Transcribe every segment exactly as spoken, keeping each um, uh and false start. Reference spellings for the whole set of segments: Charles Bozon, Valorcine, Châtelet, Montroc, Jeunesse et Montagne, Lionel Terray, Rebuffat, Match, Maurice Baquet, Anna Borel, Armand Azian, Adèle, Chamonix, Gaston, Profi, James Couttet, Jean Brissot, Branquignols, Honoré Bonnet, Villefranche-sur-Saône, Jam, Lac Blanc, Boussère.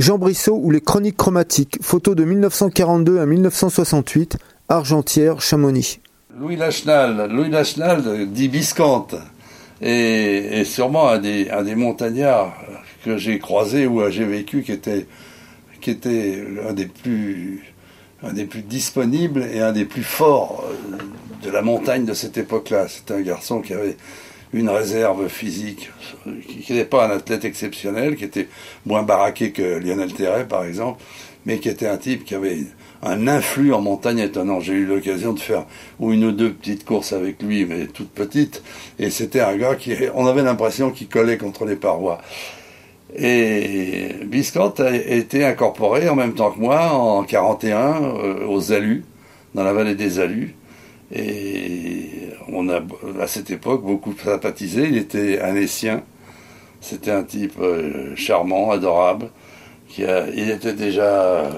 Jean Brissot ou les Chroniques chromatiques, photos de mille neuf cent quarante-deux à mille neuf cent soixante-huit, Argentière, Chamonix. Louis Lachenal, Louis Lachenal dit Biscante, et, et sûrement un des, un des montagnards que j'ai croisé ou j'ai vécu, qui était, qui était un des plus, un des plus disponibles et un des plus forts de la montagne de cette époque-là. C'était un garçon qui avait une réserve physique, qui n'était pas un athlète exceptionnel, qui était moins baraqué que Lionel Terray, par exemple, mais qui était un type qui avait un influx en montagne étonnant. J'ai eu l'occasion de faire ou une ou deux petites courses avec lui, mais toutes petites, et c'était un gars qui, on avait l'impression qu'il collait contre les parois. Et Biscante a été incorporé en même temps que moi, en quarante et un, euh, aux Alus, dans la vallée des Alus, et on a, à cette époque, beaucoup sympathisé. Il était un Essien, c'était un type euh, charmant, adorable, qui a, il était déjà,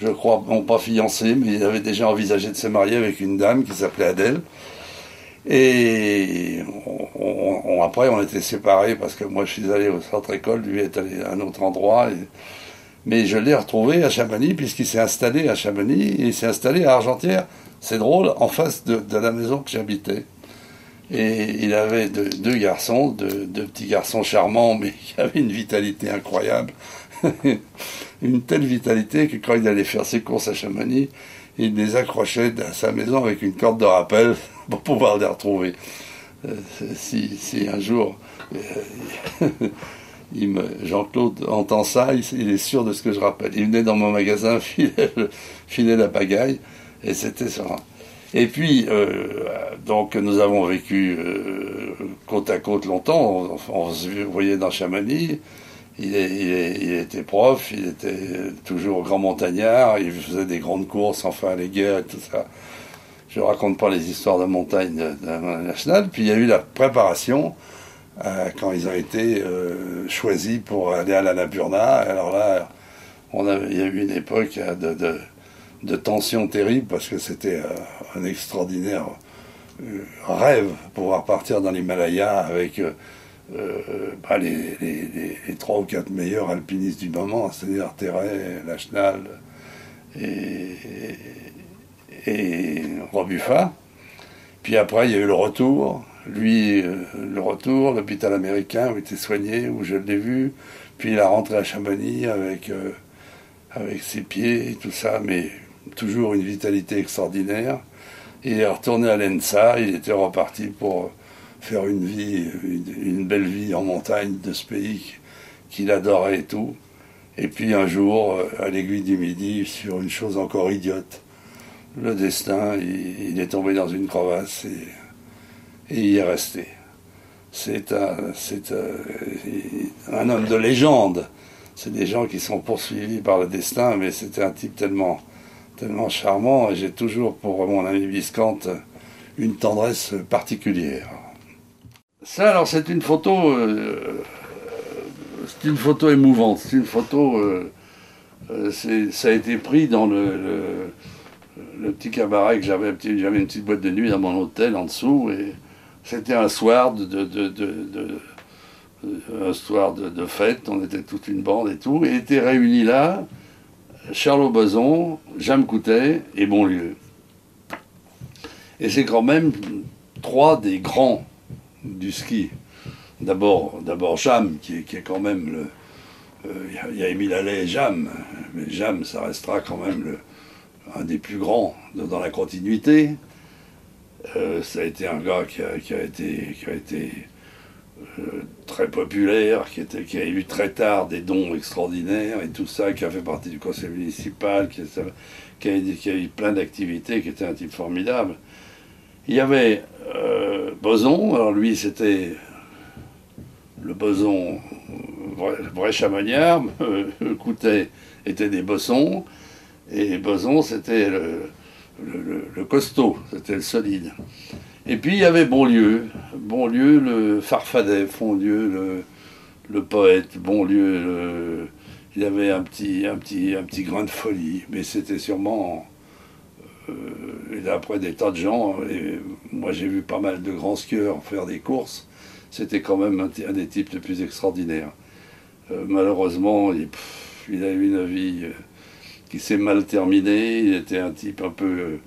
je crois, non pas fiancé, mais il avait déjà envisagé de se marier avec une dame qui s'appelait Adèle. Et on, on, après, on était séparés, parce que moi, je suis allé au centre-école, lui est allé à un autre endroit. Et, mais je l'ai retrouvé à Chamonix, puisqu'il s'est installé à Chamonix, et il s'est installé à Argentière. C'est drôle, en face de, de la maison que j'habitais. Et il avait deux, deux garçons, deux, deux petits garçons charmants, mais qui avaient une vitalité incroyable. Une telle vitalité que quand il allait faire ses courses à Chamonix, il les accrochait à sa maison avec une corde de rappel pour pouvoir les retrouver. Euh, si, si un jour euh, il me, Jean-Claude entend ça, il, il est sûr de ce que je rappelle. Il venait dans mon magasin, filait, filait la pagaille, et c'était ça. Et puis, euh, donc, nous avons vécu euh, côte à côte longtemps. On, on se voyait dans Chamonix. Il, est, il, est, il était prof, il était toujours grand montagnard, il faisait des grandes courses, enfin les guerres, tout ça. Je ne raconte pas les histoires de montagne nationale. Puis il y a eu la préparation, euh, quand ils ont été euh, choisis pour aller à l'Annapurna. Alors là, on avait, il y a eu une époque de, de, de tension terrible, parce que c'était euh, un extraordinaire euh, rêve, pouvoir partir dans l'Himalaya avec... Euh, Euh, bah les, les, les, les trois ou quatre meilleurs alpinistes du moment, c'est-à-dire Terray, Lachenal et, et, et Rebuffat. Puis après, il y a eu le retour. Lui, euh, le retour, l'hôpital américain où il était soigné, où je l'ai vu. Puis il a rentré à Chamonix avec, euh, avec ses pieds et tout ça, mais toujours une vitalité extraordinaire. Et il est retourné à l'E N S A, il était reparti pour... faire une vie, une belle vie en montagne de ce pays qu'il adorait et tout. Et puis un jour, à l'aiguille du midi, sur une chose encore idiote, le destin, il, il est tombé dans une crevasse et, et il y est resté. C'est un, c'est un, un homme de légende. C'est des gens qui sont poursuivis par le destin, mais c'était un type tellement, tellement charmant, et j'ai toujours pour mon ami Biscante une tendresse particulière. Ça, alors, c'est une photo, euh, c'est une photo émouvante. C'est une photo, euh, euh, c'est, ça a été pris dans le, le, le petit cabaret que j'avais, j'avais une petite boîte de nuit dans mon hôtel en dessous, et c'était un soir de, de, de, de, de un soir de, de fête. On était toute une bande et tout, et étaient réunis là Charles Bozon, James Couttet et Bonlieu. Et c'est quand même trois des grands du ski. D'abord, d'abord Jam, qui est, qui est quand même le... Il euh, y a Émile Allais et Jam, mais Jam, ça restera quand même le, un des plus grands de, dans la continuité. Euh, ça a été un gars qui a, qui a été, qui a été euh, très populaire, qui, était, qui a eu très tard des dons extraordinaires et tout ça, qui a fait partie du conseil municipal, qui, ça, qui, a, qui a eu plein d'activités, qui était un type formidable. Il y avait euh, Bozon, alors lui c'était le Bozon vrai, vrai chamagnard, Couttet était des bossons, et Bozon c'était le, le, le costaud, c'était le solide. Et puis il y avait Bonlieu, Bonlieu le farfadet, Bonlieu le, le poète, Bonlieu le... il avait un petit, un, petit, un petit grain de folie, mais c'était sûrement... Euh, et d'après des tas de gens, et moi j'ai vu pas mal de grands skieurs faire des courses, c'était quand même un, un des types les plus extraordinaires. Euh, malheureusement, il, pff, Il a eu une vie qui s'est mal terminée. Il était un type un peu,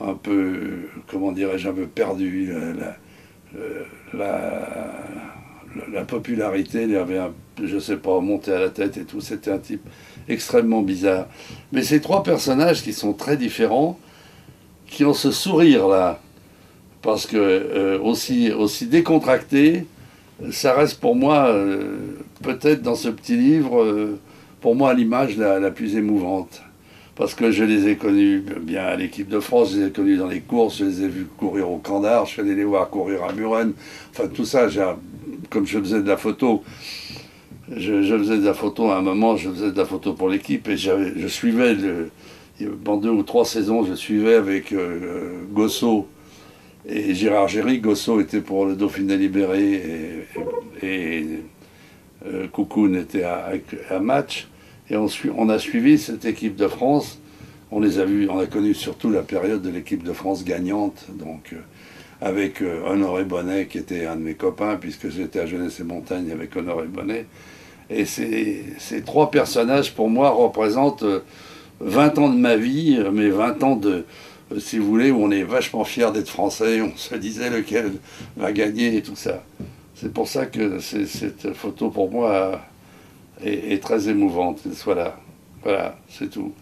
un peu, comment dirais-je, un peu perdu. La, la, la, la popularité, il avait, un, je sais pas, monté à la tête et tout. C'était un type extrêmement bizarre. Mais ces trois personnages qui sont très différents, qui ont ce sourire-là, parce que euh, aussi, aussi décontracté, ça reste pour moi, euh, peut-être dans ce petit livre, euh, pour moi l'image la, la plus émouvante. Parce que je les ai connus bien à l'équipe de France, je les ai connus dans les courses, je les ai vus courir au Camp d'Arche, je suis allé les voir courir à Muren. Enfin tout ça, j'ai, comme je faisais de la photo, je, je faisais de la photo à un moment, je faisais de la photo pour l'équipe et je suivais, le, pendant deux ou trois saisons, je suivais avec euh, Gossot. Et Gérard Géry, Gossot était pour le Dauphiné libéré et, et, et euh, Koukoun était à, à Match. Et on, on a suivi cette équipe de France. On les a vus, on a connu surtout la période de l'équipe de France gagnante, donc euh, avec euh, Honoré Bonnet qui était un de mes copains puisque j'étais à Jeunesse et Montagne avec Honoré Bonnet. Et ces, ces trois personnages pour moi représentent euh, vingt ans de ma vie, mais vingt ans de... si vous voulez, où on est vachement fiers d'être français, on se disait lequel va gagner et tout ça. C'est pour ça que cette photo, pour moi, est, est très émouvante, qu'elle soit là. Voilà, c'est tout.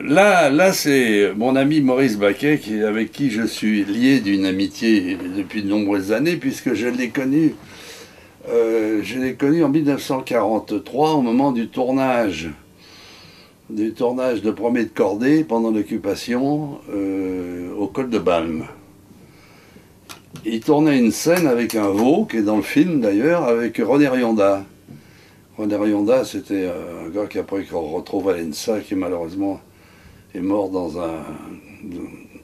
Là, là c'est mon ami Maurice Baquet, qui, avec qui je suis lié d'une amitié depuis de nombreuses années, puisque je l'ai connu, euh, je l'ai connu en mille neuf cent quarante-trois, au moment du tournage. du tournage de Premier de Cordée pendant l'occupation euh, au col de Balme. Il tournait une scène avec un veau, qui est dans le film d'ailleurs, avec René Rionda. René Rionda, c'était un gars qui après qu'on retrouve à l'E N S A, qui malheureusement est mort dans un...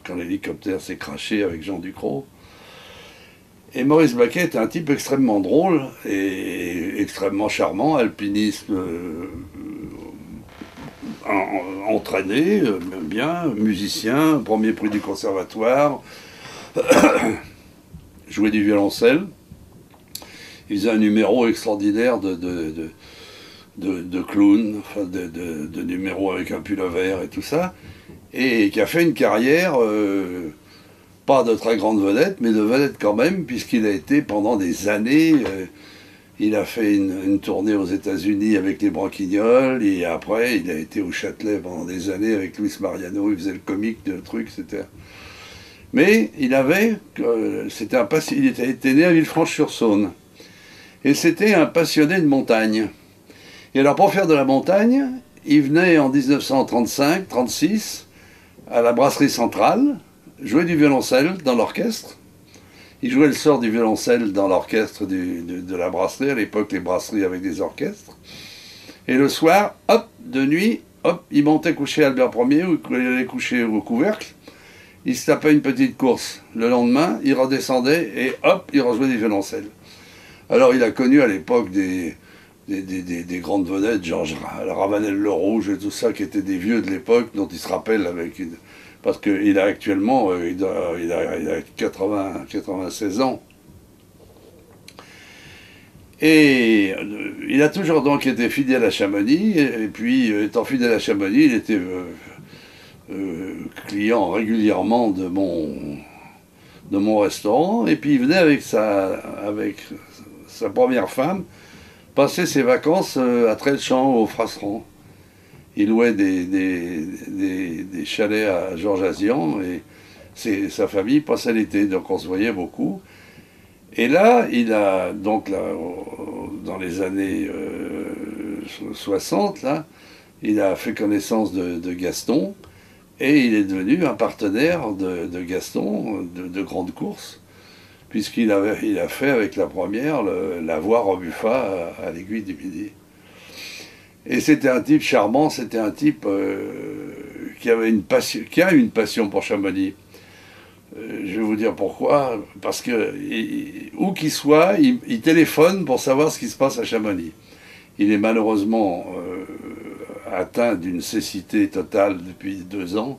quand l'hélicoptère s'est craché avec Jean Ducrot. Et Maurice Baquet est un type extrêmement drôle et extrêmement charmant, alpiniste, euh, entraîné, bien, musicien, premier prix du conservatoire, jouait du violoncelle. Il faisait un numéro extraordinaire de, de, de, de, de clown, de, de, de numéro avec un pull vert et tout ça, et qui a fait une carrière, euh, pas de très grande vedette, mais de vedette quand même, puisqu'il a été pendant des années... Euh, il a fait une, une tournée aux États-Unis avec les Branquignols, et après, il a été au Châtelet pendant des années avec Luis Mariano, il faisait le comique, le truc, et cetera. Mais il avait, euh, c'était un, il était, était né à Villefranche-sur-Saône, et c'était un passionné de montagne. Et alors, pour faire de la montagne, il venait en mille neuf cent trente-cinq trente-six à la brasserie centrale, jouer du violoncelle dans l'orchestre. Il jouait le sort du violoncelle dans l'orchestre de, de la brasserie, à l'époque les brasseries avec des orchestres. Et le soir, hop, de nuit, hop, il montait coucher Albert Ier, ou il allait coucher au couvercle, il se tapait une petite course. Le lendemain, il redescendait et hop, il rejouait des violoncelles. Alors il a connu à l'époque des, des, des, des, des grandes vedettes, Georges Ravanel le Rouge et tout ça, qui étaient des vieux de l'époque, dont il se rappelle avec une... Parce qu'il a actuellement, euh, il a, il a, il a quatre-vingts, quatre-vingt-seize ans. Et euh, il a toujours donc été fidèle à Chamonix. Et, et puis, euh, étant fidèle à Chamonix, il était euh, euh, client régulièrement de mon, de mon restaurant. Et puis, il venait avec sa, avec sa première femme passer ses vacances euh, à Trèlechamp, au Frasseron. Il louait des, des, des, des chalets à Georges Azian et ses, sa famille passait l'été, donc on se voyait beaucoup. Et là, il a, donc là, dans les années euh, soixante, là, il a fait connaissance de, de Gaston et il est devenu un partenaire de, de Gaston de, de grande course, puisqu'il avait, il a fait avec la première le, la voie Rebuffat à, à l'Aiguille du Midi. Et c'était un type charmant, c'était un type euh, qui, avait une passion, qui a une passion pour Chamonix. Euh, je vais vous dire pourquoi. Parce que, il, où qu'il soit, il, il téléphone pour savoir ce qui se passe à Chamonix. Il est malheureusement euh, atteint d'une cécité totale depuis deux ans.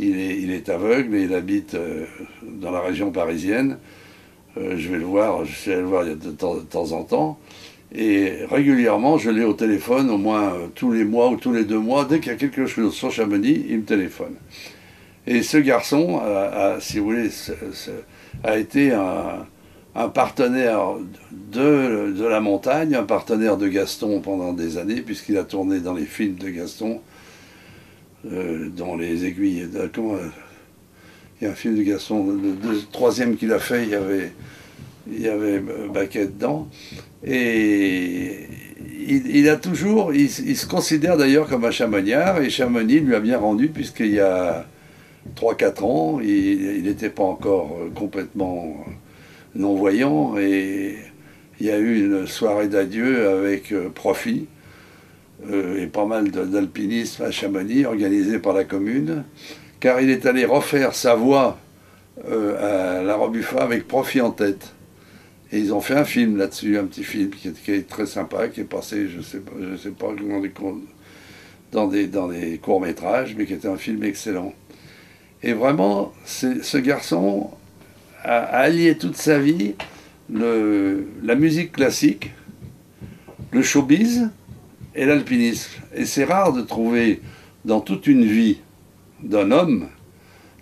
Il est, il est aveugle et il habite euh, dans la région parisienne. Euh, je vais le voir, je vais le voir de temps, de temps en temps. Et régulièrement, je l'ai au téléphone, au moins tous les mois ou tous les deux mois, dès qu'il y a quelque chose sur Chamonix, il me téléphone. Et ce garçon, a, a, si vous voulez, a été un, un partenaire de, de la montagne, un partenaire de Gaston pendant des années, puisqu'il a tourné dans les films de Gaston, euh, dans les aiguilles. De, comment, euh, il y a un film de Gaston, le, le, le troisième qu'il a fait, il y avait... il y avait Baquet dedans, et il, il a toujours, il, il se considère d'ailleurs comme un Chamoniard, et Chamonix lui a bien rendu, puisqu'il y a trois quatre ans, il n'était pas encore complètement non-voyant, et il y a eu une soirée d'adieu avec euh, Profi, euh, et pas mal d'alpinistes à Chamonix, organisée par la commune, car il est allé refaire sa voie euh, à la Rebuffat avec Profi en tête. Et ils ont fait un film là-dessus, un petit film qui est, qui est très sympa, qui est passé, je ne sais, je sais pas, dans des, dans des, dans des courts-métrages, mais qui était un film excellent. Et vraiment, ce garçon a, a allié toute sa vie le, la musique classique, le showbiz et l'alpinisme. Et c'est rare de trouver dans toute une vie d'un homme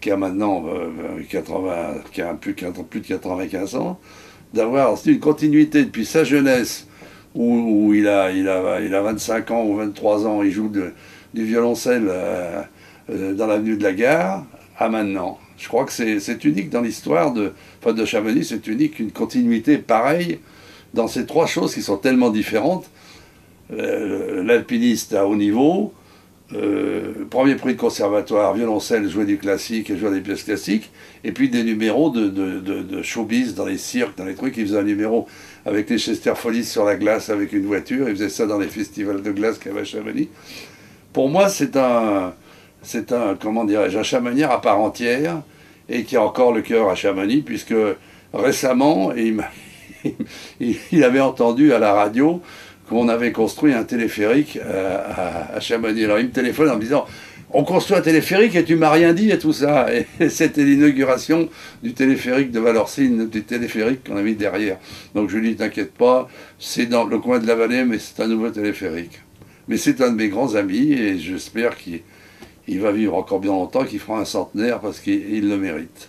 qui a maintenant euh, quatre-vingts, qui a plus, plus de quatre-vingt-quinze ans, d'avoir une continuité depuis sa jeunesse, où, où il, a, il, a, il a vingt-cinq ans ou vingt-trois ans, il joue de, du violoncelle euh, euh, dans l'avenue de la Gare, à maintenant. Je crois que c'est unique dans l'histoire de, enfin de Chamonix, c'est unique, une continuité pareille dans ces trois choses qui sont tellement différentes. Euh, L'alpiniste à haut niveau, euh, premier prix de conservatoire, violoncelle, jouer du classique et jouer des pièces classiques, et puis des numéros de, de, de, de showbiz dans les cirques, dans les trucs. Il faisait un numéro avec les Chester Follies sur la glace avec une voiture, il faisait ça dans les festivals de glace qu'il y avait à Chamonix. Pour moi, c'est un, c'est un, comment dirais-je, un chamoniard à part entière, et qui a encore le cœur à Chamonix, puisque récemment, il, il avait entendu à la radio qu'on avait construit un téléphérique à, à, à Chamonix. Alors il me téléphone en me disant: on construit un téléphérique et tu m'as rien dit et tout ça. Et c'était l'inauguration du téléphérique de Valorcine, du téléphérique qu'on a mis derrière. Donc je lui dis: t'inquiète pas, c'est dans le coin de la vallée, mais c'est un nouveau téléphérique. Mais c'est un de mes grands amis et j'espère qu'il il va vivre encore bien longtemps, qu'il fera un centenaire parce qu'il le mérite.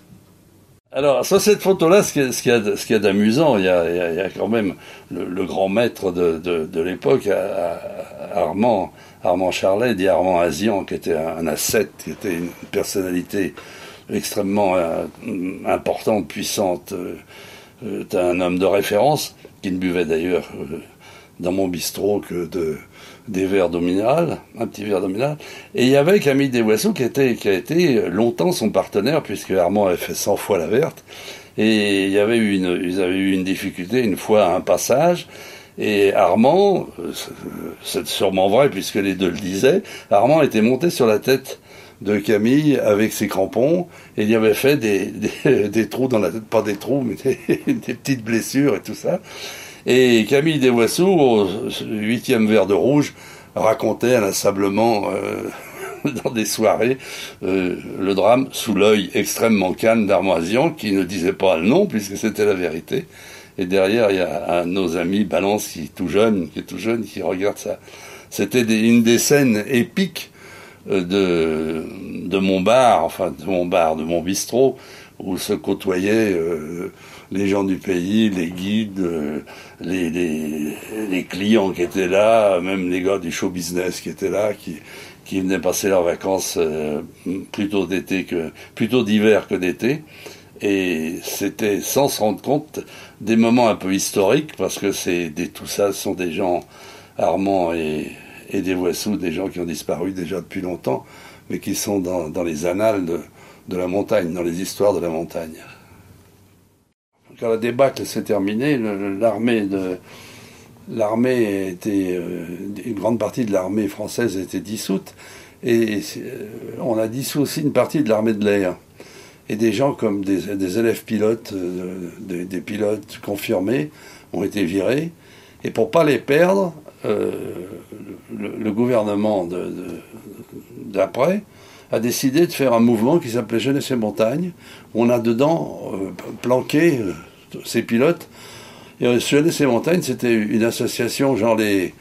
Alors, sur cette photo-là, ce qu'il y a d'amusant, il, il, il y a quand même le, le grand maître de, de, de l'époque, Armand, Armand Charlet, dit Armand Azian, qui était un, un ascète, qui était une personnalité extrêmement euh, importante, puissante, euh, un homme de référence, qui ne buvait d'ailleurs euh, dans mon bistrot que de, des verres d'eau minérale, un petit verre d'eau minérale. Et il y avait Camille Devouassoux qui, était, qui a été longtemps son partenaire, puisque Armand avait fait cent fois la verte. Et il y avait eu une, ils avaient eu une difficulté une fois à un passage. Et Armand, c'est sûrement vrai puisque les deux le disaient, Armand était monté sur la tête de Camille avec ses crampons et il y avait fait des, des, des trous dans la tête, pas des trous, mais des, des petites blessures et tout ça. Et Camille Devouassoux, au huitième verre de rouge, racontait inlassablement euh, dans des soirées euh, le drame sous l'œil extrêmement calme d'Armand Azian, qui ne disait pas le nom puisque c'était la vérité. Et derrière, il y a un de nos amis, Balance, qui est tout jeune, qui est tout jeune, qui regarde ça. C'était une des scènes épiques de, de mon bar, enfin de mon bar, de mon bistrot, où se côtoyaient euh, les gens du pays, les guides, euh, les, les, les clients qui étaient là, même les gars du show business qui étaient là, qui, qui venaient passer leurs vacances euh, plutôt d'été que, plutôt d'hiver que d'été. Et c'était, sans se rendre compte, des moments un peu historiques, parce que c'est des, tout ça sont des gens, Armand et, et Devouassoux, des gens qui ont disparu déjà depuis longtemps, mais qui sont dans, dans les annales de, de la montagne, dans les histoires de la montagne. Quand la débâcle s'est terminée, l'armée de... l'armée était... Euh, une grande partie de l'armée française était dissoute, et euh, on a dissous aussi une partie de l'armée de l'air. Et des gens comme des, des élèves pilotes, euh, des, des pilotes confirmés, ont été virés. Et pour ne pas les perdre, euh, le, le gouvernement d'après a décidé de faire un mouvement qui s'appelait Jeunesse et Montagne. On a dedans euh, planqué euh, ces pilotes. Et Jeunesse et Montagne, c'était une association genre les,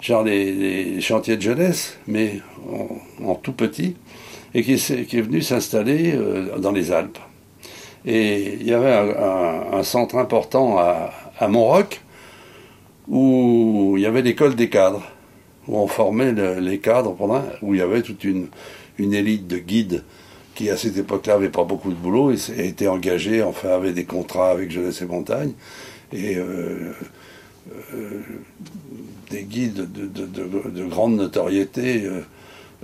genre les, les chantiers de jeunesse, mais en, en tout petit, et qui, qui est venue s'installer dans les Alpes. Et il y avait un, un, un centre important à, à Montroc, où il y avait l'école des cadres, où on formait le, les cadres, pendant, où il y avait toute une, une élite de guides qui, à cette époque-là, n'avait pas beaucoup de boulot, et, et était engagée, enfin, avait des contrats avec Jeunesse et Montagne, et euh, euh, des guides de, de, de, de grande notoriété euh,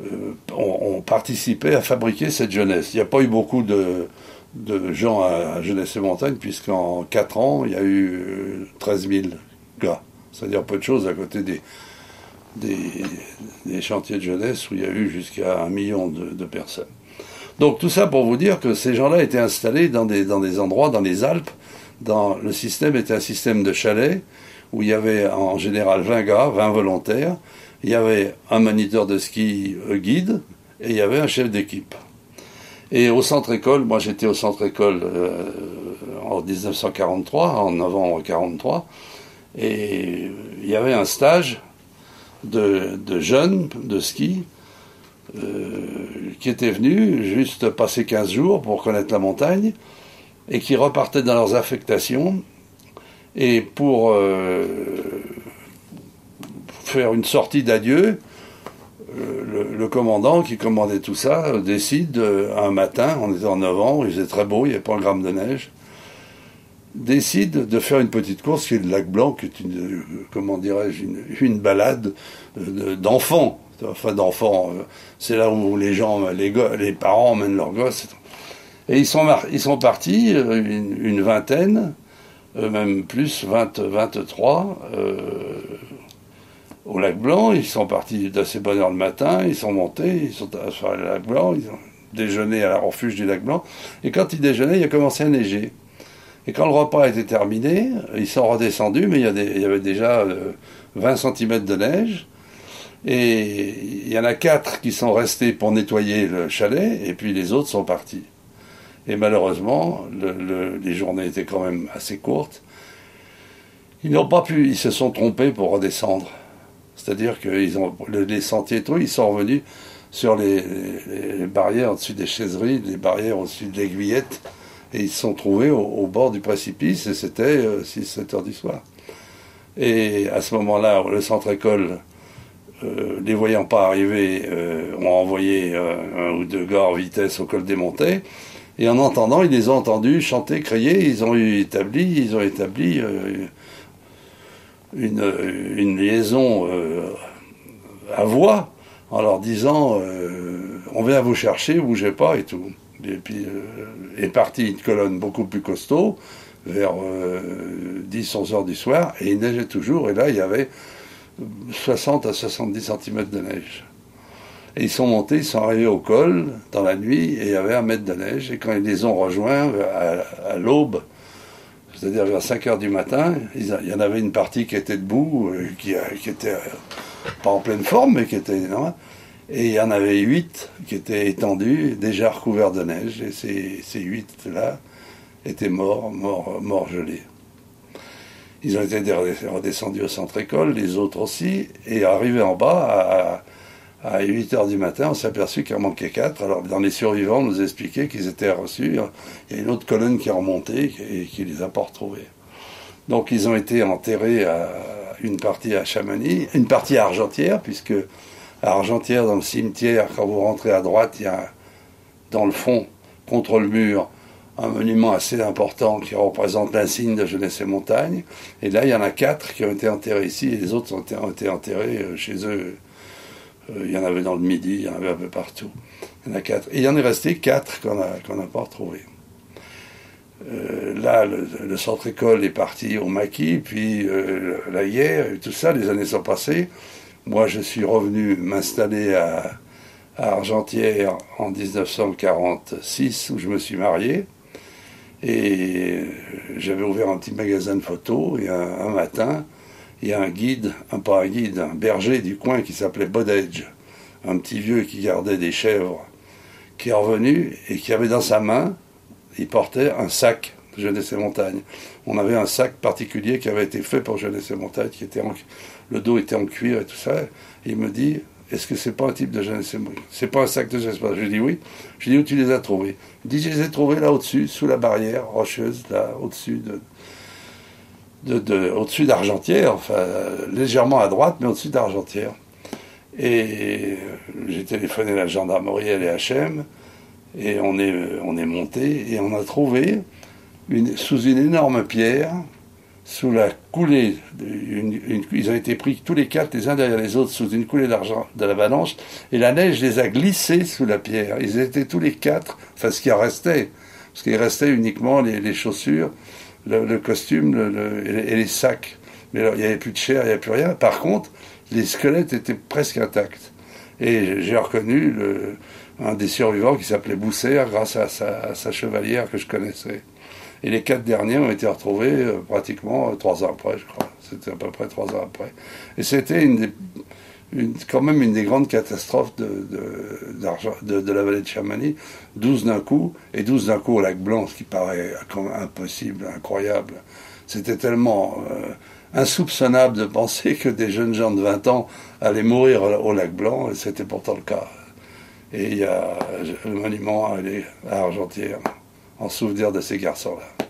euh, ont, ont participé à fabriquer cette jeunesse. Il n'y a pas eu beaucoup de... de gens à Jeunesse et Montagne, puisqu'en quatre ans, il y a eu treize mille gars. C'est-à-dire peu de choses à côté des, des, des chantiers de jeunesse où il y a eu jusqu'à un million de, de personnes. Donc tout ça pour vous dire que ces gens-là étaient installés dans des, dans des endroits, dans les Alpes. Dans, le système était un système de chalets où il y avait en général vingt gars, vingt volontaires. Il y avait un moniteur de ski guide et il y avait un chef d'équipe. Et au centre-école, moi j'étais au centre-école euh, en dix-neuf cent quarante-trois, en novembre mille neuf cent quarante-trois, et il y avait un stage de, de jeunes de ski euh, qui étaient venus juste passer quinze jours pour connaître la montagne et qui repartaient dans leurs affectations. Et pour euh, faire une sortie d'adieu, Le, le commandant qui commandait tout ça euh, décide, euh, un matin, on était en novembre, il faisait très beau, il n'y avait pas un gramme de neige, décide de faire une petite course qui est le Lac Blanc, qui est une, euh, comment dirais-je, une, une balade euh, d'enfants, enfin d'enfants, euh, c'est là où les gens, les, go- les parents emmènent leurs gosses. Et ils sont, mar- ils sont partis, euh, une, une vingtaine, euh, même plus, vingt, vingt-trois, euh, au Lac Blanc, ils sont partis d'assez bonne heure le matin, ils sont montés, ils sont allés au Lac Blanc, ils ont déjeuné à la refuge du Lac Blanc, et quand ils déjeunaient, il a commencé à neiger. Et quand le repas était terminé, ils sont redescendus, mais il y, a des, il y avait déjà euh, vingt centimètres de neige, et il y en a quatre qui sont restés pour nettoyer le chalet, et puis les autres sont partis. Et malheureusement, le, le, les journées étaient quand même assez courtes, ils n'ont pas pu, ils se sont trompés pour redescendre. C'est-à-dire que ils ont, les sentiers, tout, ils sont revenus sur les, les, les barrières au-dessus des chaiseries, les barrières au-dessus de l'aiguillette, et ils se sont trouvés au, au bord du précipice, et c'était euh, six sept heures du soir. Et à ce moment-là, le centre-école, euh, les voyant pas arriver, euh, ont envoyé euh, un ou deux gars en vitesse au col des Montées, et en entendant, ils les ont entendus chanter, crier, ils ont eu établi, ils ont établi... Euh, Une, une liaison euh, à voix en leur disant euh, on vient vous chercher, bougez pas et tout. Et puis euh, est partie une colonne beaucoup plus costaud vers euh, dix onze heures du soir et il neigeait toujours. Et là, il y avait soixante à soixante-dix centimètres de neige. Et ils sont montés, ils sont arrivés au col dans la nuit et il y avait un mètre de neige. Et quand ils les ont rejoints à, à l'aube, c'est-à-dire vers cinq heures du matin, il y en avait une partie qui était debout, qui, qui était pas en pleine forme, mais qui était énorme. Et il y en avait huit qui étaient étendus, déjà recouverts de neige. Et ces, ces huit-là étaient morts, morts, morts gelés. Ils ont été redescendus au centre-école, les autres aussi. Et arrivés en bas, à, à huit heures du matin, on s'est aperçu qu'il en manquait quatre. Alors, dans les survivants, on nous expliquait qu'ils étaient reçus. Il y a une autre colonne qui est remontée et qui les a pas retrouvés. Donc ils ont été enterrés à une partie à Chamonix, une partie à Argentière, puisque à Argentière, dans le cimetière, quand vous rentrez à droite, il y a dans le fond, contre le mur, un monument assez important qui représente l'insigne de Jeunesse et Montagne. Et là, il y en a quatre qui ont été enterrés ici et les autres ont été enterrés chez eux. Il y en avait dans le Midi, il y en avait un peu partout. Il y en a quatre. Et il y en est resté quatre qu'on n'a qu'on n'a pas retrouvés. Euh, là, le, le centre-école est parti au Maquis, puis euh, la Hyère, et tout ça, les années sont passées. Moi, je suis revenu m'installer à, à Argentière en dix-neuf cent quarante-six, où je me suis marié. Et j'avais ouvert un petit magasin de photos, et un, un matin, il y a un guide, un pas un guide, un berger du coin qui s'appelait Bodège, un petit vieux qui gardait des chèvres, qui est revenu et qui avait dans sa main, il portait un sac Jeunesse et Montagne. On avait un sac particulier qui avait été fait pour Jeunesse et Montagne, qui était en, le dos était en cuir et tout ça. Et il me dit, est-ce que c'est pas un type de Jeunesse et Montagne? C'est pas un sac de Jeunesse et Montagne? Je lui dis oui. Je lui dis, où tu les as trouvés? Il dit, je les ai trouvés là au-dessus, sous la barrière rocheuse, là au-dessus de... De, de, au-dessus d'Argentière, enfin euh, légèrement à droite, mais au-dessus d'Argentière. Et j'ai téléphoné à la gendarmerie et à l'H M, et on est, on est monté, et on a trouvé, une, sous une énorme pierre, sous la coulée, une, une, ils ont été pris tous les quatre, les uns derrière les autres, sous une coulée d'argent de l'avalanche, et la neige les a glissés sous la pierre. Ils étaient tous les quatre, enfin ce qui en restait, parce qu'il restait uniquement les, les chaussures, Le, le costume le, le, et, les, et les sacs. Mais alors, il n'y avait plus de chair, il n'y avait plus rien. Par contre, les squelettes étaient presque intacts. Et j'ai reconnu le, un des survivants qui s'appelait Boussère grâce à sa, à sa chevalière que je connaissais. Et les quatre derniers ont été retrouvés euh, pratiquement euh, trois ans après, je crois. C'était à peu près trois ans après. Et c'était une des, une, quand même une des grandes catastrophes de, de, de, de la vallée de Chamonix. douze d'un coup, et douze d'un coup au Lac Blanc, ce qui paraît impossible, incroyable. C'était tellement euh, insoupçonnable de penser que des jeunes gens de vingt ans allaient mourir au Lac Blanc, et c'était pourtant le cas. Et il y a le monument à Argentière, en souvenir de ces garçons-là.